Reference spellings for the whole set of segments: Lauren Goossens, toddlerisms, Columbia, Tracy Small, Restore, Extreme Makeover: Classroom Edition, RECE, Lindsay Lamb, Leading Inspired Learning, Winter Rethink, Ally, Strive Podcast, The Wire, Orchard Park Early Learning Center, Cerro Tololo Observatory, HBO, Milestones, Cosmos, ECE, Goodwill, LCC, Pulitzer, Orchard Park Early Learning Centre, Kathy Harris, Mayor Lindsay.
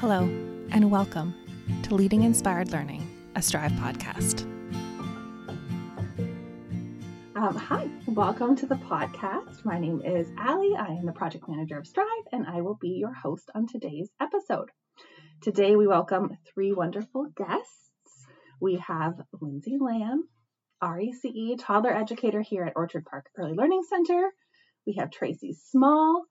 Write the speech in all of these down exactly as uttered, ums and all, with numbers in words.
Hello, and welcome to Leading Inspired Learning, a Strive Podcast. Um, hi, welcome to the podcast. My name is Ally. I am the project manager of Strive, and I will be your host on today's episode. Today, we welcome three wonderful guests. We have Lindsay Lamb, R E C E toddler educator here at Orchard Park Early Learning Center. We have Tracy Small,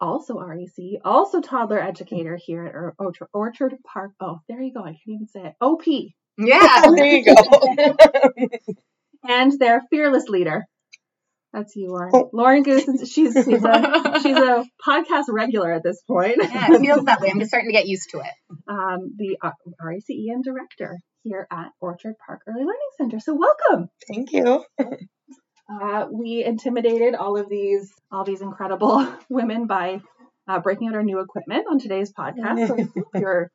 also R E C E, also toddler educator here at Orchard, Orchard Park. Oh, there you go. I can't even say it. O P. Yeah, there you go. And their fearless leader. That's you, Lauren. Oh. Lauren Goossens. She's, she's, a, she's a podcast regular at this point. Yeah, it feels that way. I'm just starting to get used to it. Um, the uh, R E C E and director here at Orchard Park Early Learning Center. So welcome. Thank you. Uh, we intimidated all of these, all these incredible women by uh, breaking out our new equipment on today's podcast. So I hope your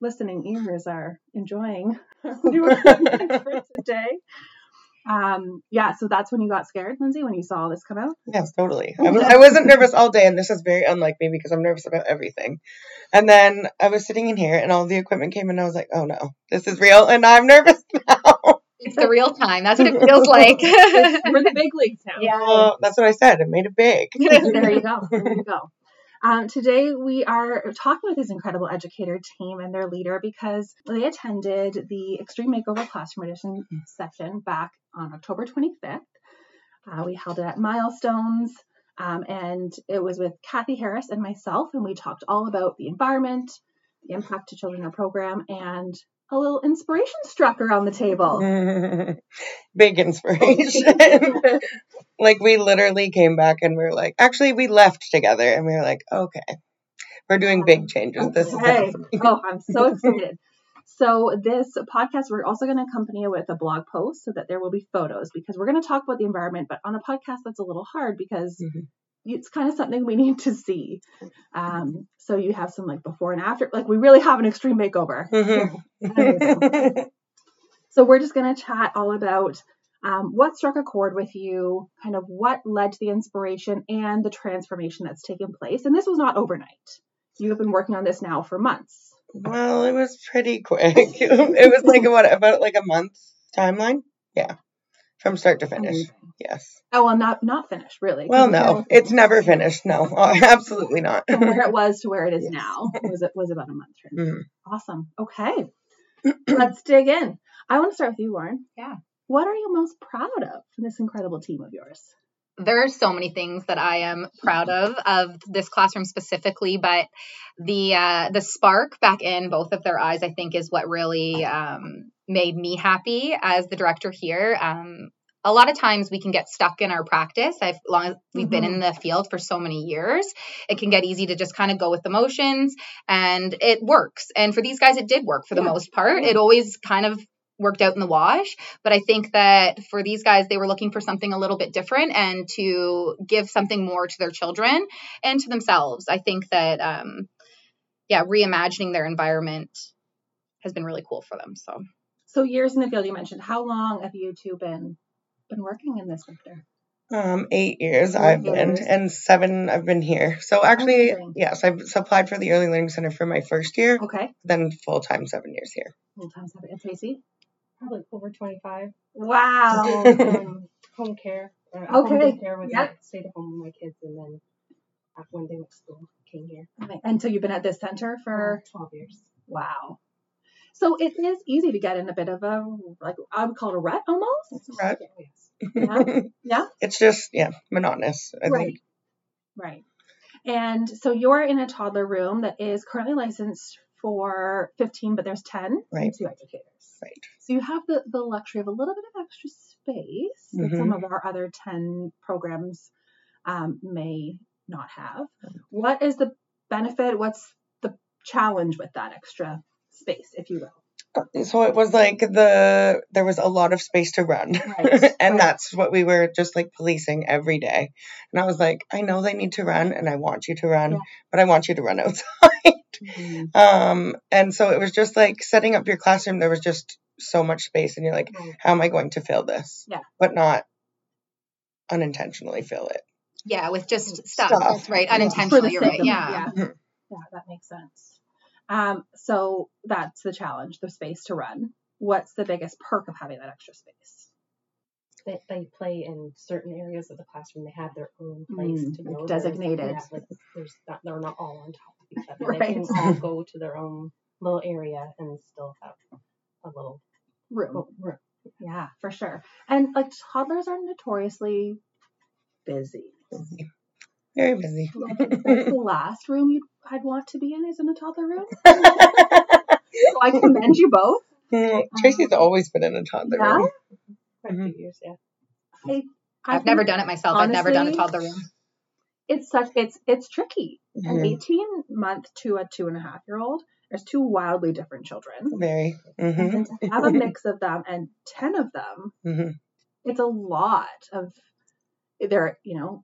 listening ears are enjoying our new equipment for today. Um, yeah, so that's when you got scared, Lindsay, when you saw all this come out? Yes, totally. I, was, I wasn't nervous all day, and this is very unlike me because I'm nervous about everything. And then I was sitting in here, and all the equipment came, and I was like, oh, no, this is real, and I'm nervous now. It's the real time. That's what it feels like. We're the big leagues now. Yeah. Well, that's what I said. I made it big. There you go. There you go. Um, today, we are talking with this incredible educator team and their leader because they attended the Extreme Makeover Classroom Edition session back on October twenty-fifth. Uh, we held it at Milestones, um, and it was with Kathy Harris and myself, and we talked all about the environment, the impact to children in our program, and a little inspiration struck around the table. Big inspiration. Like, we literally came back and we were like, actually, we left together and we were like, okay, we're doing big changes. Okay. This is awesome. Oh, I'm so excited. So this podcast, we're also going to accompany it with a blog post so that there will be photos because we're going to talk about the environment, but on a podcast, that's a little hard because mm-hmm. it's kind of something we need to see. Um, so you have some like before and after, like we really have an extreme makeover. Mm-hmm. So we're just going to chat all about um, what struck a chord with you, kind of what led to the inspiration and the transformation that's taken place. And this was not overnight. You have been working on this now for months. Well, it was pretty quick. It was like what, about like a month's timeline. Yeah. From start to finish. Amazing. Yes. Oh, well, not not finished, really. Well, no. It's never finished. No, absolutely not. From where it was to where it is yes. now was it was about a month. Right? Mm-hmm. Awesome. Okay. Let's dig in. I want to start with you, Lauren. Yeah. What are you most proud of in this incredible team of yours? There are so many things that I am proud of, of this classroom specifically, but the uh, the spark back in both of their eyes, I think, is what really um, made me happy as the director here. Um, a lot of times we can get stuck in our practice. I've long as we've mm-hmm. been in the field for so many years, it can get easy to just kind of go with the motions, and it works. And for these guys, it did work for the yeah. most part. Yeah. It always kind of worked out in the wash. But I think that for these guys, they were looking for something a little bit different and to give something more to their children and to themselves. I think that, um, yeah, reimagining their environment has been really cool for them. So, so years in the field, you mentioned. How long have you two been been working in this sector? Um, eight years eight I've years. been, and seven I've been here. So actually, okay. yes, I've applied for the Early Learning Center for my first year. Okay. Then full-time seven years here. Full-time seven years. Tracy? Probably over twenty-five. Wow. um, home care. Uh, okay. Home care was yep. like, stayed at home with my kids, and then when they went to school, came here. Okay. And so you've been at this center for uh, twelve years. Wow. So it is easy to get in a bit of a, like, I would call it a rut almost. It's a rut. Yeah. yeah. It's just, yeah, monotonous, I right. think. Right. And so you're in a toddler room that is currently licensed for fifteen, but there's ten right. and two educators. Right. So you have the, the luxury of a little bit of extra space mm-hmm. that some of our other ten programs um, may not have. What is the benefit? What's the challenge with that extra space, if you will? So it was like the there was a lot of space to run. Right. and right. that's what we were just like policing every day. And I was like, I know they need to run and I want you to run, yeah. but I want you to run outside. Mm-hmm. Um, and so it was just like setting up your classroom. There was just so much space and you're like, mm-hmm. how am I going to fill this? Yeah. But not unintentionally fill it. Yeah. With just stuff, stuff. Right. Yeah. Unintentionally. You're right. Yeah. Yeah. yeah. That makes sense. Um, so that's the challenge, the space to run. What's the biggest perk of having that extra space? That they play in certain areas of the classroom. They have their own place mm, to go. Like designated. There's, like, there's not, they're not all on top of each other. Right. They can all go to their own little area and still have a little room. Little room. Yeah, for sure. And like toddlers are notoriously busy. busy. Very busy. Like, that's the last room you'd, I'd want to be in is in a toddler room. So I commend you both. Tracy's um, always been in a toddler yeah? room. For mm-hmm. two years, yeah. I, I've, I've never done it myself. Honestly, I've never done a toddler room. It's such it's it's tricky. Mm-hmm. An eighteen month to a two and a half year old. There's two wildly different children. Very. Mm-hmm. And to have a mix of them and ten of them, mm-hmm. it's a lot of. They're you know,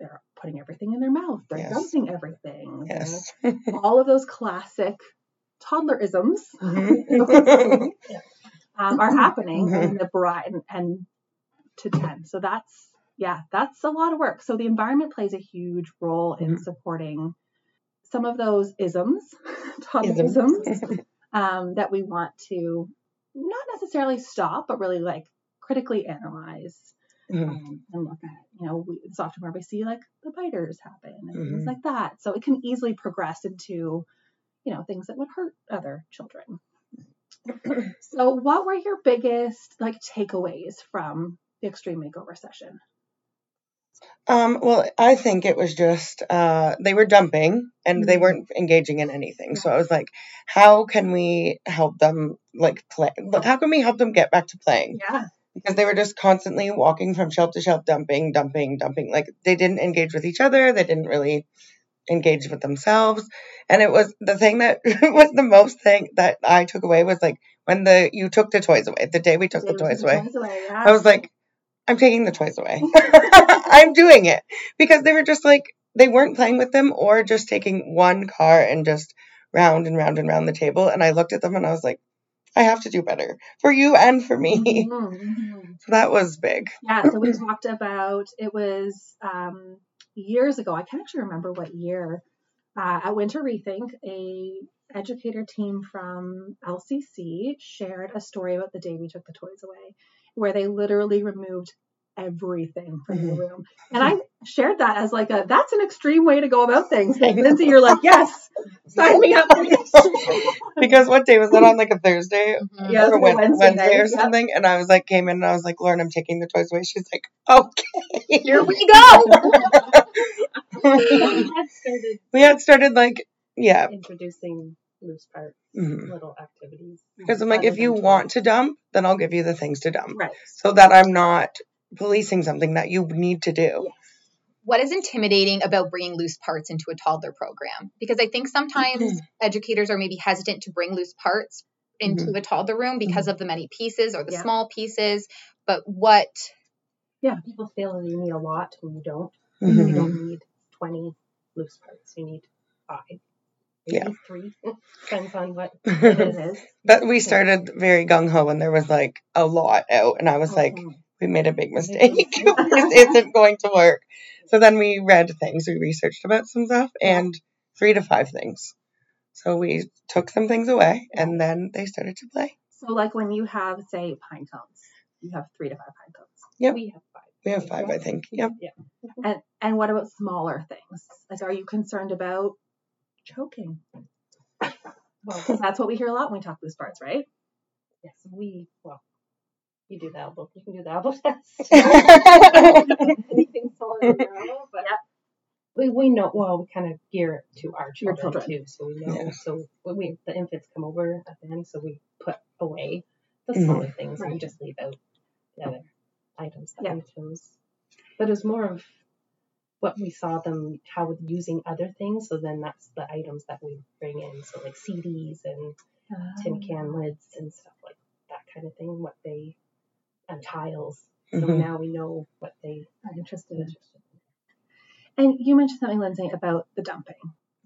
they're putting everything in their mouth. They're yes. dumping everything. Yes. You know? All of those classic toddlerisms. Mm-hmm. yeah. Um, are happening mm-hmm. in the broad and, and to ten. So that's, yeah, that's a lot of work. So the environment plays a huge role in mm-hmm. supporting some of those isms, toddlerisms, um, that we want to not necessarily stop, but really like critically analyze mm-hmm. um, and look at, you know, we, it's often where we see like the biters happen and mm-hmm. things like that. So it can easily progress into, you know, things that would hurt other children. So what were your biggest like takeaways from the Extreme Makeover session? Um, well, I think it was just uh, they were dumping and mm-hmm. they weren't engaging in anything. Yeah. So I was like, how can we help them like play? How can we help them get back to playing? Yeah. Because they were just constantly walking from shelf to shelf, dumping, dumping, dumping. Like they didn't engage with each other. They didn't really engaged with themselves. And it was the thing that was the most thing that I took away was like when the you took the toys away the day we took the, the toys, toys away, away yeah. I was like, I'm taking the toys away. I'm doing it, because they were just like they weren't playing with them or just taking one car and just round and round and round the table. And I looked at them and I was like, I have to do better for you and for me. Mm-hmm. So that was big. Yeah. So we talked about it was um years ago, I can't actually remember what year, uh, at Winter Rethink, a educator team from L C C shared a story about the day we took the toys away, where they literally removed everything from mm-hmm. the room. And I shared that as like a, that's an extreme way to go about things. Like, Lindsay, you're like, yes, sign me up for this. Because what day was that on, like a Thursday mm-hmm. yeah, or Wednesday, Wednesday or something? Yep. And I was like, came in and I was like, Lauren, I'm taking the toys away. She's like, okay, here we go. we, had started, we had started like, yeah. introducing loose parts, mm-hmm. little activities. Because I'm like, if you want to dump, then I'll give you the things to dump. Right. So that I'm not policing something that you need to do. Yes. What is intimidating about bringing loose parts into a toddler program? Because I think sometimes mm-hmm. educators are maybe hesitant to bring loose parts into mm-hmm. a toddler room because mm-hmm. of the many pieces or the yeah. small pieces. But what? Yeah, people feel that you need a lot when you don't. Mm-hmm. You don't need twenty loose parts. You need five. Yeah. Three. Depends on what it is. But we started very gung-ho and there was like a lot out. And I was mm-hmm. like, we made a big mistake. This isn't going to work. So then we read things, we researched about some stuff, and three to five things. So we took some things away, and then they started to play. So like when you have, say, pine cones, you have three to five pine cones. Yep. We have five. We have five, I think. Yep. Yeah. And and what about smaller things? Like, are you concerned about choking? Well, because that's what we hear a lot when we talk loose parts, right? Yes, we, well. You do the elbow. You can do the elbow test. Anything solid in elbow, but yeah. we we know. Well, we kind of gear it to our children, children. too, so we know. Yeah. So when we the infants come over at the end, so we put away the smaller mm-hmm. things right. and we just leave out the other items that yeah. we chose. But it was more of what we saw them how with using other things. So then that's the items that we bring in. So like C Ds and oh. tin can lids and stuff like that kind of thing. What they and tiles. So mm-hmm. now we know what they are interested in. And you mentioned something, Lindsay, about the dumping.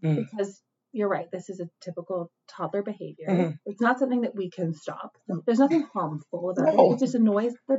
Mm. Because you're right, this is a typical toddler behavior. Mm-hmm. It's not something that we can stop. There's nothing harmful about no. it. It just annoys the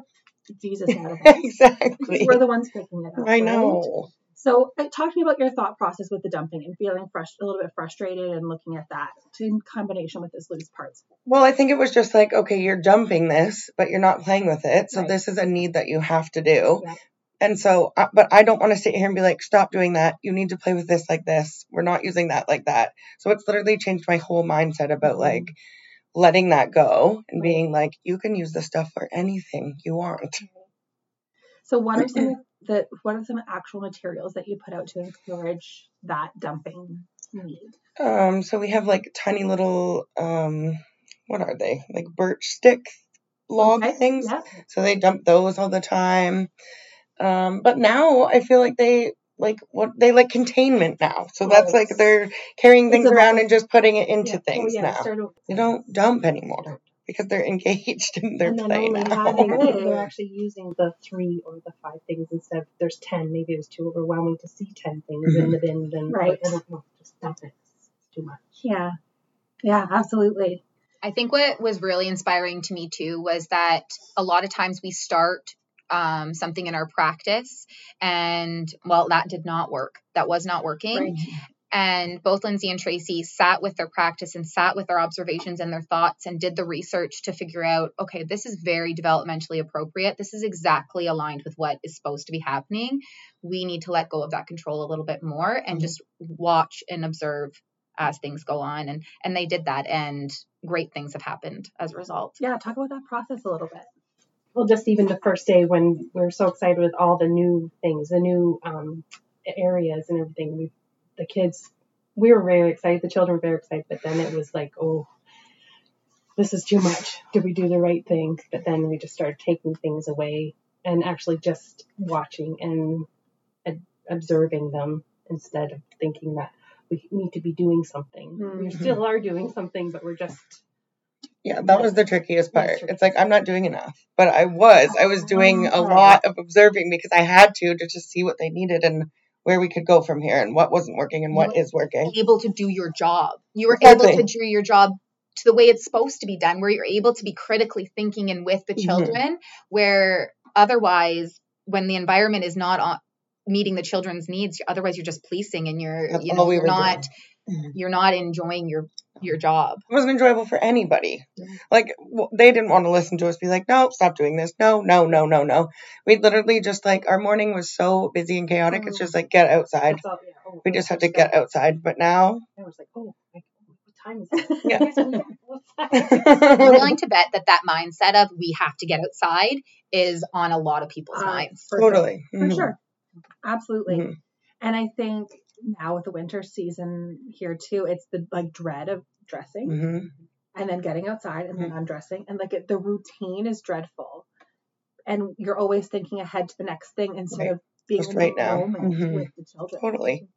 Jesus out of us. Exactly. We're the ones picking it up. I know. Right? So talk to me about your thought process with the dumping and feeling frust- a little bit frustrated and looking at that in combination with those loose parts. Well, I think it was just like, okay, you're dumping this, but you're not playing with it. So right. This is a need that you have to do. Yeah. And so, but I don't want to sit here and be like, stop doing that. You need to play with this like this. We're not using that like that. So it's literally changed my whole mindset about like letting that go and right. being like, you can use this stuff for anything you want. So what are some that what are some actual materials that you put out to encourage that dumping need? Um, so we have like tiny little, um, what are they? Like birch stick log okay. things. Yeah. So they dump those all the time. Um, but now I feel like they like what they like containment now. So yes. that's like they're carrying things around lot. And just putting it into yeah. things oh, yeah. now. Started- they don't dump anymore because they're engaged in their and play now. It, they're actually using the three or the five things instead of there's ten. Maybe it was too overwhelming to see ten things mm-hmm. in the bin. Then right. I don't know, just dump it. It's too much. Yeah. Yeah, absolutely. I think what was really inspiring to me too was that a lot of times we start Um, something in our practice and well, that did not work. That was not working. Right. And both Lindsay and Tracy sat with their practice and sat with their observations and their thoughts and did the research to figure out, okay, this is very developmentally appropriate. This is exactly aligned with what is supposed to be happening. We need to let go of that control a little bit more and mm-hmm. just watch and observe as things go on. And, and they did that and great things have happened as a result. Yeah. Talk about that process a little bit. Well, just even the first day when we were so excited with all the new things, the new um, areas and everything, we, the kids, we were very excited. The children were very excited, but then it was like, oh, this is too much. Did we do the right thing? But then we just started taking things away and actually just watching and ad- observing them instead of thinking that we need to be doing something. Mm-hmm. We still are doing something, but we're just... Yeah, that was the trickiest part. It's like, I'm not doing enough, but I was, I was doing a lot of observing because I had to, to just see what they needed and where we could go from here and what wasn't working and what is working. Able to do your job. You were exactly. able to do your job to the way it's supposed to be done, where you're able to be critically thinking and with the children, mm-hmm. where otherwise when the environment is not meeting the children's needs, otherwise you're just policing and you're, That's you know, we you're not, doing. You're not enjoying your your job. It wasn't enjoyable for anybody. Like they didn't want to listen to us be like, no, stop doing this. No, no, no, no, no. We literally just like our morning was so busy and chaotic. It's just like get outside. All, yeah. oh, we just had to get outside. But now I was like, oh, what time is it? Yeah. I'm willing to bet that that mindset of we have to get outside is on a lot of people's uh, minds. For totally, sure. Mm-hmm. for sure, absolutely. Mm-hmm. And I think. Now with the winter season here too, it's the like dread of dressing mm-hmm. and then getting outside and mm-hmm. then undressing and like it, the routine is dreadful and you're always thinking ahead to the next thing instead right. of being just in right the now moment mm-hmm. with the children. Totally.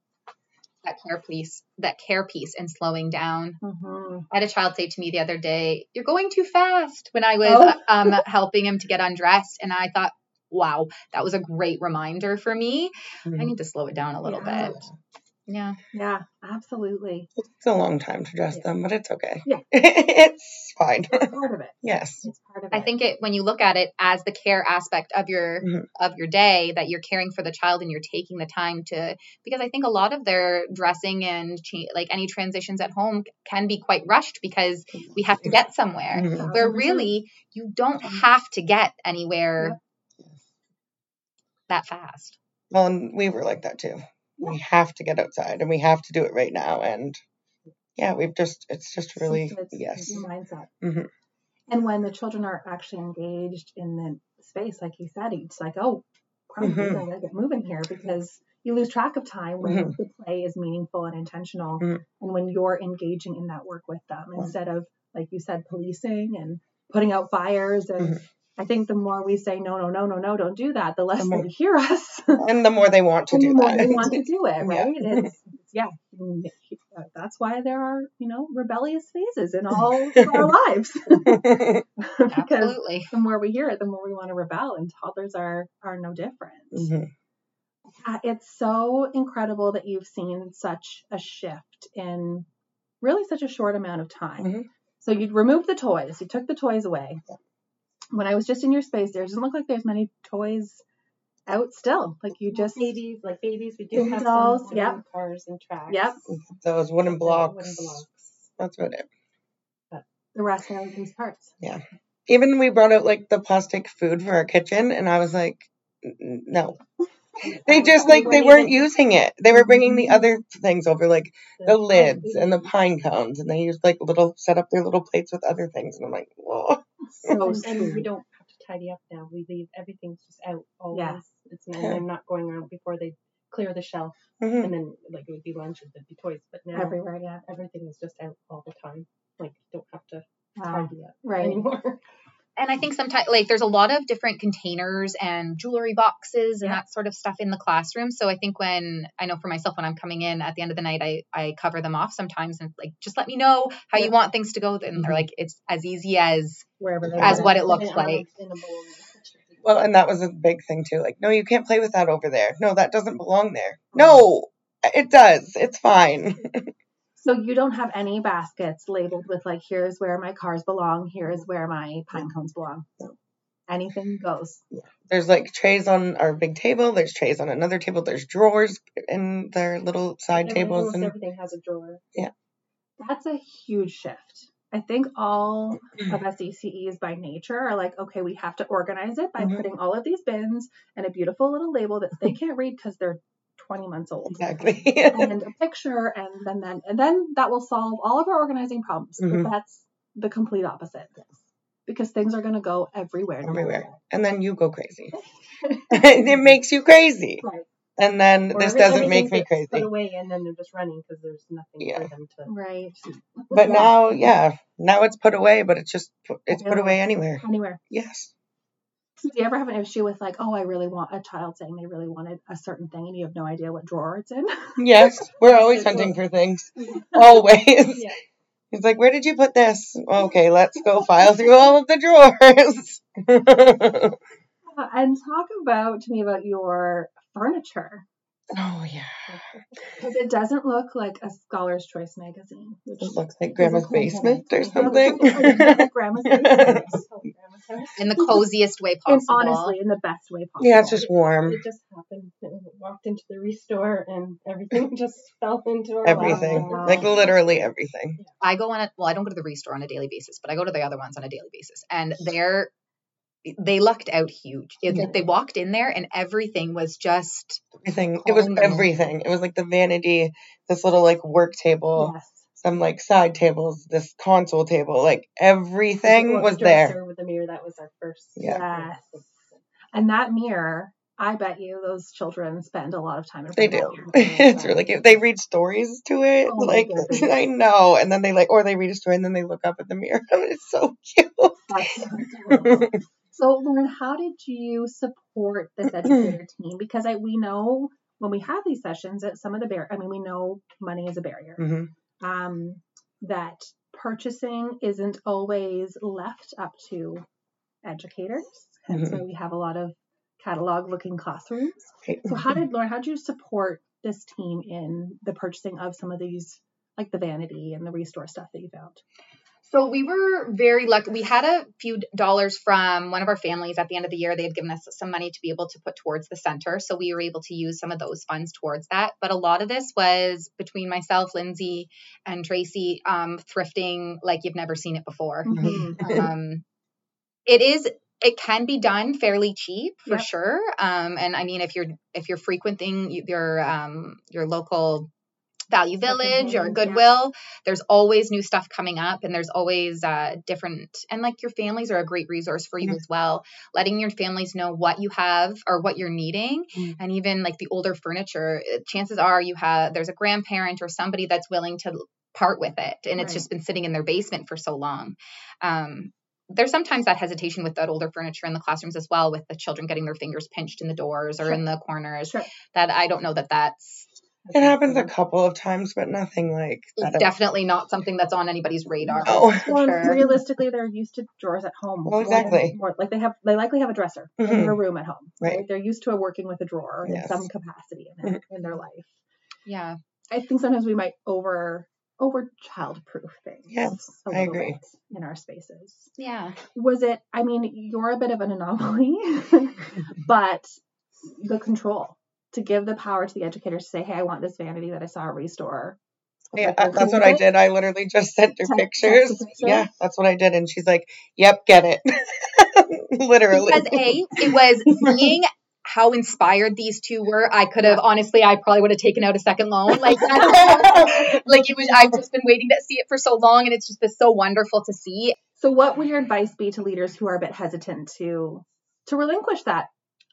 That care piece, that care piece and slowing down. Mm-hmm. I had a child say to me the other day, you're going too fast when I was oh. um, helping him to get undressed. And I thought, wow, that was a great reminder for me. Mm-hmm. I need to slow it down a little yeah. bit. Yeah. Yeah, absolutely. It's a long time to dress yeah. them, but it's okay. Yeah. It's fine. It's part of it. Yes. It's part of it. I think it when you look at it as the care aspect of your mm-hmm. of your day, that you're caring for the child and you're taking the time to, because I think a lot of their dressing and cha- like any transitions at home can be quite rushed because we have to get somewhere. Mm-hmm. Where really you don't have to get anywhere yeah. that fast. Well, and we were like that too. We have to get outside and we have to do it right now. And yeah, we've just, it's just really, it's, yes. It's your mindset. Mm-hmm. And when the children are actually engaged in the space, like you said, it's like, oh, crap, mm-hmm. I gotta get moving here because you lose track of time when mm-hmm. the play is meaningful and intentional. Mm-hmm. And when you're engaging in that work with them mm-hmm. instead of, like you said, policing and putting out fires and mm-hmm. I think the more we say, no, no, no, no, no, don't do that, the less the more, they hear us. And the more they want to and do the more that. They want to do it, right? Yeah. It's, yeah. That's why there are, you know, rebellious phases in all of our lives. Because Absolutely. The more we hear it, the more we want to rebel, and toddlers are, are no different. Mm-hmm. Uh, it's so incredible that you've seen such a shift in really such a short amount of time. Mm-hmm. So you removed the toys. You took the toys away. Yeah. When I was just in your space, there doesn't look like there's many toys out still. Like you just babies, like babies, we do have dolls, some yep. cars and tracks. Yep. Those wooden blocks. Wooden blocks. That's about it. But the rest are these parts. Yeah. Even we brought out like the plastic food for our kitchen, and I was like, no. They just like they weren't using it. They were bringing the other things over, like the lids and the pine cones, and they used like little set up their little plates with other things. And I'm like, whoa. So and we don't have to tidy up now. We leave everything's just out always. Yeah. It's not, yeah. I'm not going around before they clear the shelf, mm-hmm. and then like it would be lunch and there'd be toys. But now everywhere, yeah, everything is just out all the time. Like you don't have to tidy uh, up right. anymore. And I think sometimes, like, there's a lot of different containers and jewelry boxes and yeah. that sort of stuff in the classroom. So I think when, I know for myself, when I'm coming in at the end of the night, I, I cover them off sometimes and, like, just let me know how yeah. you want things to go. And they're like, it's as easy as wherever as what it looks yeah. like. Well, and that was a big thing, too. Like, no, you can't play with that over there. No, that doesn't belong there. No, it does. It's fine. So you don't have any baskets labeled with like, here's where my cars belong. Here's where my pine cones belong. So anything goes. Yeah. There's like trays on our big table. There's trays on another table. There's drawers in their little side and tables. And everything has a drawer. Yeah. That's a huge shift. I think all of us E C Es by nature are like, okay, we have to organize it by mm-hmm. putting all of these bins and a beautiful little label that they can't read because they're twenty months old. Exactly. And a picture, and then, then and then that will solve all of our organizing problems. Mm-hmm. But that's the complete opposite. Yes. Because things are going to go everywhere. Everywhere. And then you go crazy. It makes you crazy. Right. And then or this doesn't make me crazy. Put away and then they're just running because there's nothing yeah. for them to. Right. But yeah. now, yeah, now it's put away, but it's just, it's yeah. put away anywhere. Anywhere. Yes. Do you ever have an issue with like, oh, I really want a child saying they really wanted a certain thing and you have no idea what drawer it's in? Yes. We're always hunting for things. Always. Yeah. It's like, where did you put this? Okay, let's go file through all of the drawers. uh, and talk about, to me about your furniture. Oh, yeah. Because it doesn't look like a Scholar's Choice magazine. Which it looks like Grandma's cool basement or something. Grandma's basement. In the coziest way possible. And honestly, in the best way possible. Yeah, it's just warm. It just happened. It walked into the Restore and everything just fell into our everything. Wow. Like literally everything. I go on a, well, I don't go to the Restore on a daily basis, but I go to the other ones on a daily basis. And they're, they lucked out huge. It, yeah. They walked in there and everything was just everything. It was everything. It was like the vanity, this little like work table, yes. some like side tables, this console table, like everything the was there. With the mirror, that was our first. Yeah. Yes. And that mirror, I bet you those children spend a lot of time in front of it. They do. It's really cute. They read stories to it. Oh, like, I know. And then they like, or they read a story and then they look up at the mirror. It's so cute. That's so, Lauren, how did you support this educator team? Because I, we know when we have these sessions that some of the bar- I mean, we know money is a barrier. Mm-hmm. Um, that purchasing isn't always left up to educators. And mm-hmm. so we have a lot of catalog-looking classrooms. Okay. So how did, Lauren, how did you support this team in the purchasing of some of these, like the vanity and the Restore stuff that you found? So we were very lucky. We had a few dollars from one of our families at the end of the year. They had given us some money to be able to put towards the center. So we were able to use some of those funds towards that. But a lot of this was between myself, Lindsay, and Tracy um, thrifting like you've never seen it before. Mm-hmm. um, it is... It can be done fairly cheap for yep. sure. Um, and I mean, if you're, if you're frequenting your, um, your local Value Village or Goodwill, yeah. there's always new stuff coming up and there's always uh different, and like your families are a great resource for you yeah. as well. Letting your families know what you have or what you're needing. Mm. And even like the older furniture, chances are you have, there's a grandparent or somebody that's willing to part with it. And right. it's just been sitting in their basement for so long. Um, There's sometimes that hesitation with that older furniture in the classrooms as well, with the children getting their fingers pinched in the doors or sure. in the corners. Sure. That I don't know that that's. It happens a couple of times, but nothing like that. It's definitely not something that's on anybody's radar. No. Well, sure. Realistically, they're used to drawers at home. Well, exactly. More, like they have, they likely have a dresser mm-hmm. in their room at home. Right. Like they're used to working with a drawer yes. in some capacity in their, mm-hmm. in their life. Yeah. I think sometimes we might over. over child-proof things. Yes, I agree. In our spaces. Yeah. Was it, I mean, you're a bit of an anomaly, but the control, to give the power to the educators to say, hey, I want this vanity that I saw at Restore. Yeah, like, that's what I did. I literally just sent her pictures. pictures. Yeah, that's what I did. And she's like, yep, get it. Literally. Because A, it was seeing how inspired these two were. I could have, honestly, I probably would have taken out a second loan. Like, like it was, I've just been waiting to see it for so long, and it's just been so wonderful to see. So what would your advice be to leaders who are a bit hesitant to, to relinquish that?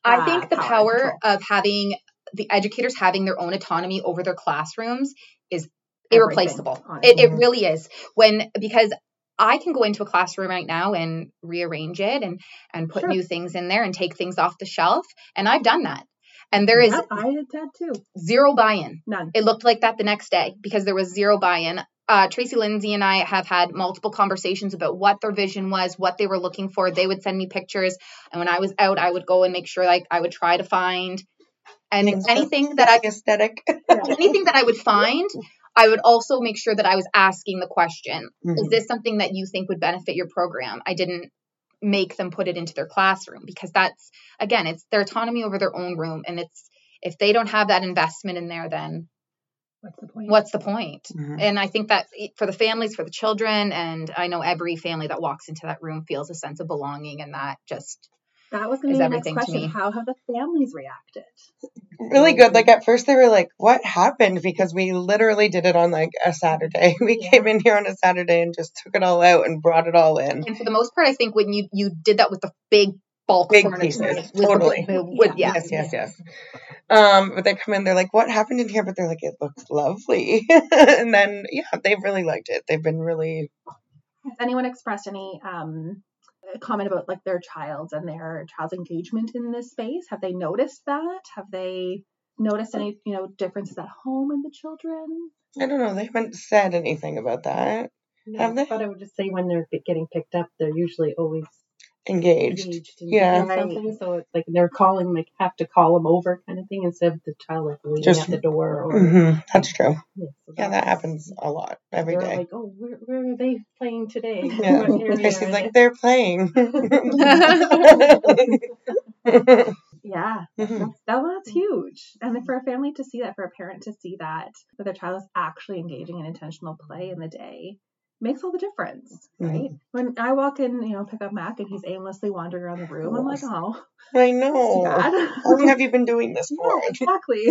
I uh, think the power, power of having the educators having their own autonomy over their classrooms is irreplaceable. It, it really is. When, because I can go into a classroom right now and rearrange it and, and put sure. new things in there and take things off the shelf. And I've done that. And there is yeah, I did that too. Zero buy-in. None. It looked like that the next day because there was zero buy-in. Uh, Tracy, Lindsay, and I have had multiple conversations about what their vision was, what they were looking for. They would send me pictures. And when I was out, I would go and make sure, like, I would try to find and things anything that I aesthetic, anything that I would find. I would also make sure that I was asking the question, mm-hmm. is this something that you think would benefit your program? I didn't make them put it into their classroom because that's, again, it's their autonomy over their own room. And it's, if they don't have that investment in there, then what's the point? What's the point? Mm-hmm. And I think that for the families, for the children, and I know every family that walks into that room feels a sense of belonging, and that just That was going to be the next question. How have the families reacted? Really good. Like, at first they were like, what happened? Because we literally did it on like a Saturday. We yeah. came in here on a Saturday and just took it all out and brought it all in. And for the most part, I think when you, you did that with the big bulk big pieces, totally. The, with, yeah. Yes, yes, yes. Um, but they come in, they're like, what happened in here? But they're like, it looks lovely. And then, yeah, they've really liked it. They've been really. Has anyone expressed any, um, comment about like their child and their child's engagement in this space? Have they noticed that? Have they noticed any, you know, differences at home in the children? I don't know. They haven't said anything about that. No, have they? I thought I would just say when they're getting picked up, they're usually always engaged. engaged in yeah. Something. So it's like they're calling, like have to call them over kind of thing instead of the child like waiting just, at the door. Or, mm-hmm, that's true. Yeah, so that's, yeah, that happens a lot every they're day. Like, oh, where, where are they playing today? Yeah. She's like, they're playing. Yeah, mm-hmm. that's, that one's huge. And then for a family to see that, for a parent to see that, that their child is actually engaging in intentional play in the day. Makes all the difference, right? Mm-hmm. When I walk in, you know, pick up Mac and he's aimlessly wandering around the room, I'm like, oh. I know. How long have you been doing this for? Yeah, exactly.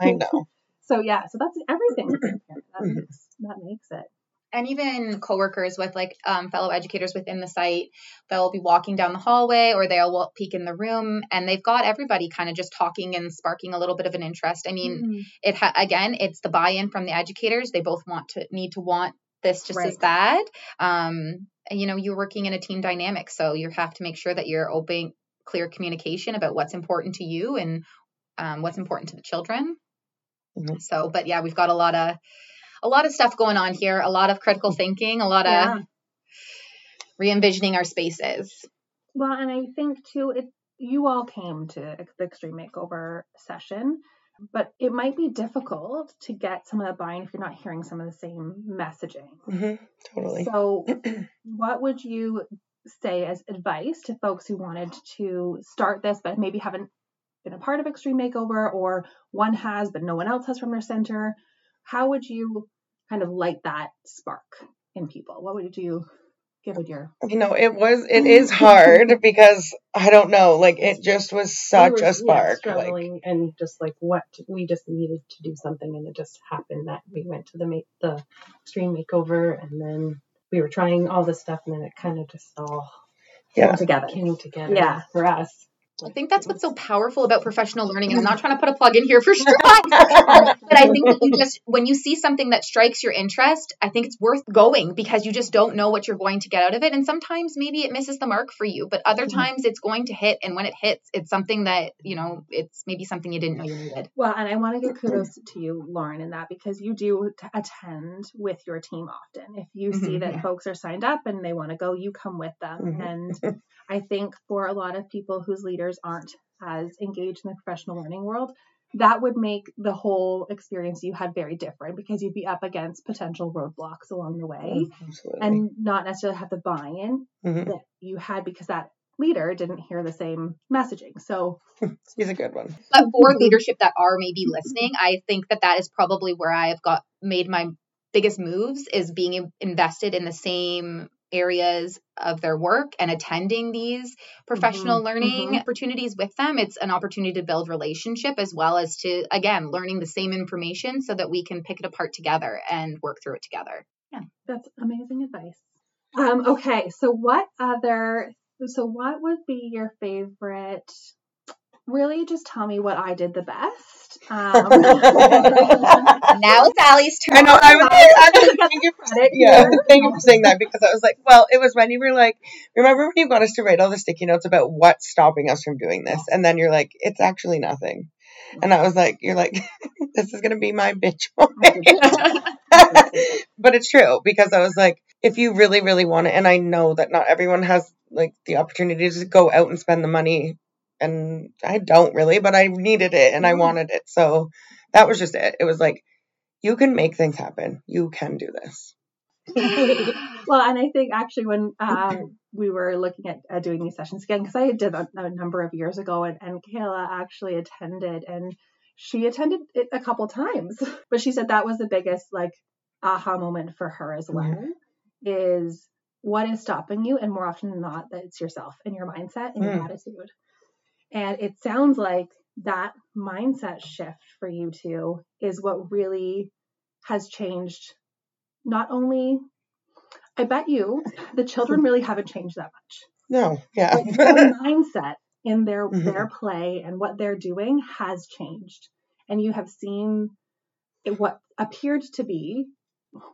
I know. So, yeah, so that's everything. That makes, that makes it. And even coworkers with like um, fellow educators within the site, they'll be walking down the hallway or they'll walk, peek in the room, and they've got everybody kind of just talking and sparking a little bit of an interest. I mean, mm-hmm. it ha- again, it's the buy-in from the educators. They both want to need to want this just right. as bad. Um, you know, you're working in a team dynamic, so you have to make sure that you're open, clear communication about what's important to you and um, what's important to the children. Mm-hmm. So, but yeah, we've got a lot of, a lot of stuff going on here, a lot of critical thinking, a lot yeah. of re-envisioning our spaces. Well, and I think too, it, you all came to the Extreme Makeover session, but it might be difficult to get some of that buy-in if you're not hearing some of the same messaging. Mm-hmm, totally. So what would you say as advice to folks who wanted to start this but maybe haven't been a part of Extreme Makeover, or one has but no one else has from their center? How would you kind of light that spark in people? What would you do? Give it your. You know, it was, it is hard because I don't know, like it just was such we were, a spark. Yeah, struggling like, and just like what we just needed to do something, and it just happened that we went to the make the Extreme Makeover, and then we were trying all this stuff, and then it kind of just all yeah. came together. Came together yeah. for us. I think that's what's so powerful about professional learning. And I'm not trying to put a plug in here for Strive, but I think that you just, when you see something that strikes your interest, I think it's worth going because you just don't know what you're going to get out of it. And sometimes maybe it misses the mark for you, but other times it's going to hit. And when it hits, it's something that, you know, it's maybe something you didn't know you needed. Well, and I want to give kudos to you, Lauren, in that because you do t- attend with your team often. If you mm-hmm, see that yeah. folks are signed up and they want to go, you come with them. Mm-hmm. And I think for a lot of people whose leaders aren't as engaged in the professional learning world, that would make the whole experience you had very different because you'd be up against potential roadblocks along the way. Absolutely. And not necessarily have the buy-in mm-hmm. that you had because that leader didn't hear the same messaging. So he's a good one. But for leadership that are maybe listening, I think that that is probably where I have got made my biggest moves, is being invested in the same areas of their work and attending these professional mm-hmm. learning mm-hmm. opportunities with them. It's an opportunity to build relationship as well as to, again, learning the same information so that we can pick it apart together and work through it together. Yeah, that's amazing advice. Um, okay, so what other So what would be your favorite? Really, just tell me what I did the best. Um, now it's Allie's turn. I know. I was, I was thank you for saying yeah, thank you for saying that, because I was like, well, it was when you were like, remember when you got us to write all the sticky notes about what's stopping us from doing this, and then you're like, it's actually nothing, and I was like, you're like, this is gonna be my bitch moment. But it's true, because I was like, if you really, really want it, and I know that not everyone has like the opportunity to go out and spend the money, and I don't really, but I needed it and I wanted it. So that was just it. It was like, you can make things happen. You can do this. Well, and I think actually when um, we were looking at uh, doing these sessions again, because I did a, a number of years ago, and, and Kayla actually attended and she attended it a couple times, but she said that was the biggest like aha moment for her as well, mm-hmm. is what is stopping you? And more often than not, that it's yourself and your mindset and mm. your attitude. And it sounds like that mindset shift for you two is what really has changed. Not only, I bet you, the children really haven't changed that much. No, yeah. Like their mindset in their mm-hmm. their play and what they're doing has changed. And you have seen what appeared to be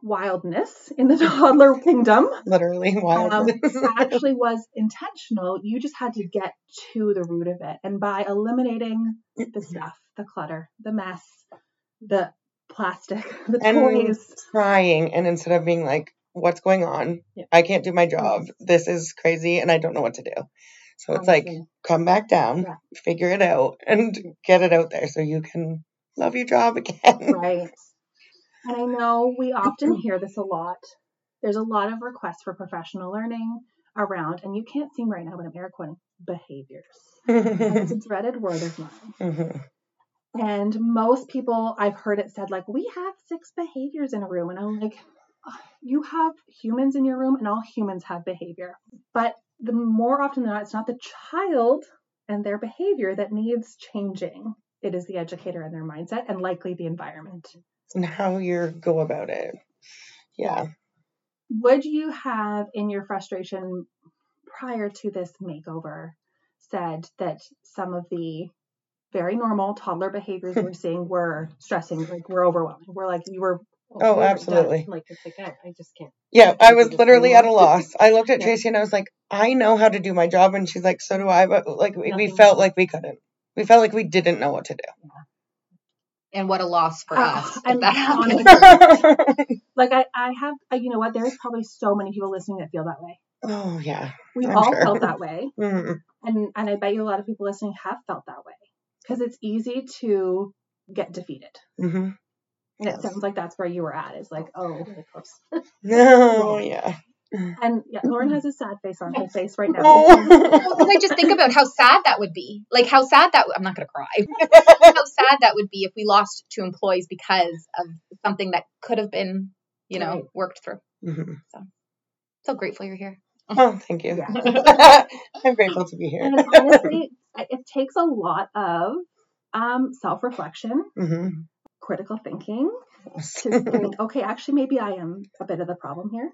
wildness in the toddler kingdom, literally wildness, um, actually was intentional. You just had to get to the root of it, and by eliminating the stuff, the clutter, the mess, the plastic, the and toys, crying, and instead of being like, what's going on? Yeah. I can't do my job. This is crazy and I don't know what to do. So it's Honestly. like, come back down, yeah. figure it out and get it out there so you can love your job again. Right. And I know we often hear this a lot. There's a lot of requests for professional learning around, and you can't see me right now, but I'm air quoting, behaviors. It's a dreaded word of mine. Mm-hmm. And most people, I've heard it said, like, we have six behaviors in a room. And I'm like, you have humans in your room, and all humans have behavior. But the more often than not, it's not the child and their behavior that needs changing. It is the educator and their mindset, and likely the environment. And how you go about it. Yeah. Would you have, in your frustration prior to this makeover, said that some of the very normal toddler behaviors we're seeing were stressing, like we're overwhelming, we're like, you were oh we absolutely like, it's like I, I just can't yeah I, I was literally at a loss. I looked at yeah. Tracy and I was like, I know how to do my job, and she's like, so do I, but like we, we felt like we couldn't we felt like we didn't know what to do. Yeah. And what a loss for uh, us. And honestly, like I, I have, I, you know what? There's probably so many people listening that feel that way. Oh yeah. We've I'm all sure. felt that way. Mm-hmm. And, and I bet you a lot of people listening have felt that way, because it's easy to get defeated. Mm-hmm. And yes. It sounds like that's where you were at, is like, oh, no. Yeah. And yeah, Lauren has a sad face on her face right now. Because I just think about how sad that would be. Like how sad that w- I'm not going to cry. How sad that would be if we lost two employees because of something that could have been, you know, worked through. Mm-hmm. So, so grateful you're here. Oh, thank you. Yeah. I'm grateful to be here. And honestly, it takes a lot of um, self-reflection, mm-hmm. critical thinking. To think, okay, actually, maybe I am a bit of the problem here.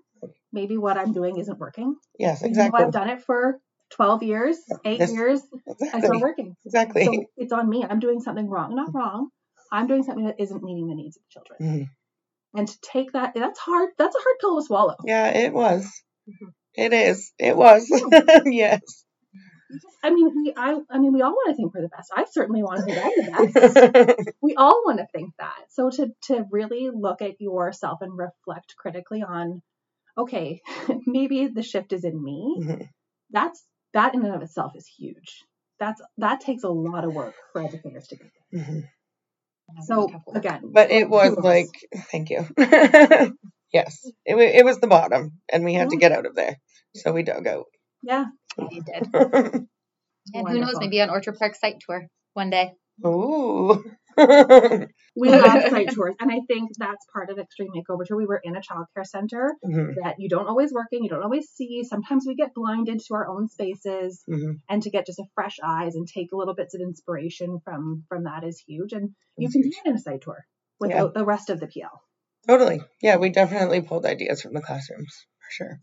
Maybe what I'm doing isn't working. Yes, exactly. You know, I've done it for twelve years, eight yes, years. Exactly. It's not working. Exactly. So it's on me. I'm doing something wrong. Not wrong. I'm doing something that isn't meeting the needs of the children. Mm-hmm. And to take that, that's hard. That's a hard pill to swallow. Yeah, it was. Mm-hmm. It is. It was. Yes. I mean, we. I. I mean, we all want to think we're the best. I certainly want to think I'm the best. We all want to think that. So to to really look at yourself and reflect critically on, okay, maybe the shift is in me. Mm-hmm. That's that in and of itself is huge. That's that takes a lot of work for educators to get there. Mm-hmm. So again, but it was like, thank you. Yes, it it was the bottom, and we had yeah. to get out of there. So we dug out. Yeah. You did. And wonderful. Who knows, maybe an Orchard Park site tour one day. Ooh. We love site tours, and I think that's part of Extreme Makeover Tour. We were in a childcare center mm-hmm. that you don't always work in, you don't always see. Sometimes we get blinded to our own spaces, mm-hmm. and to get just a fresh eyes and take little bits of inspiration from from that is huge. And mm-hmm. you can do that in a site tour without yeah. the rest of the P L. Totally. Yeah, we definitely pulled ideas from the classrooms for sure.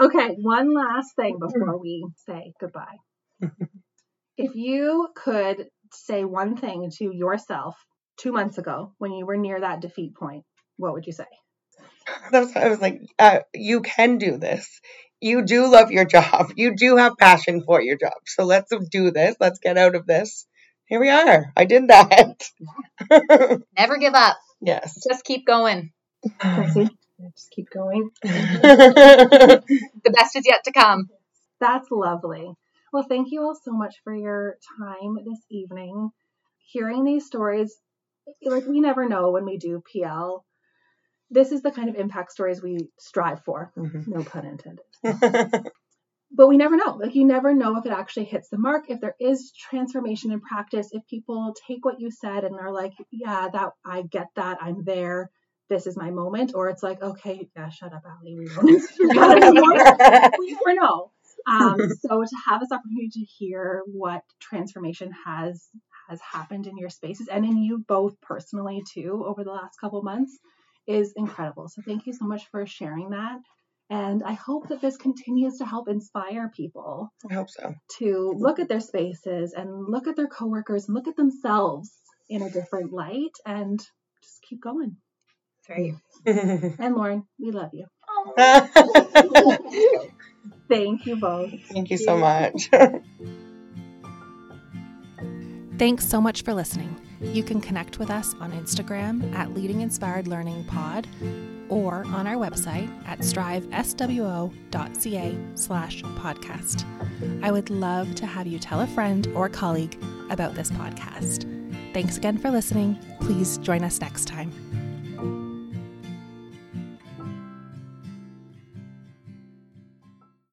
Okay, one last thing before we say goodbye. If you could say one thing to yourself two months ago when you were near that defeat point, what would you say? That's why I was like, uh, you can do this. You do love your job. You do have passion for your job. So let's do this. Let's get out of this. Here we are. I did that. Never give up. Yes. Just keep going. Tracy, just keep going. The best is yet to come. That's lovely. Well, thank you all so much for your time this evening. Hearing these stories, like, we never know when we do P L. This is the kind of impact stories we strive for. Mm-hmm. No pun intended. But we never know. Like, you never know if it actually hits the mark, if there is transformation in practice, if people take what you said and are like, yeah, that I get that. I'm there. This is my moment. Or it's like, okay, yeah, shut up, Ally. We don't. We never know. Um, so to have this opportunity to hear what transformation has has happened in your spaces and in you both personally too over the last couple months is incredible. So thank you so much for sharing that. And I hope that this continues to help inspire people. I hope so. To look at their spaces and look at their coworkers and look at themselves in a different light and just keep going. Right. And Lauren, we love you. Thank you both. Thank you so much. Thanks so much for listening. You can connect with us on Instagram at Leading Inspired Learning Pod or on our website at strive s w o dot c a slash podcast. I would love to have you tell a friend or colleague about this podcast. Thanks again for listening. Please join us next time.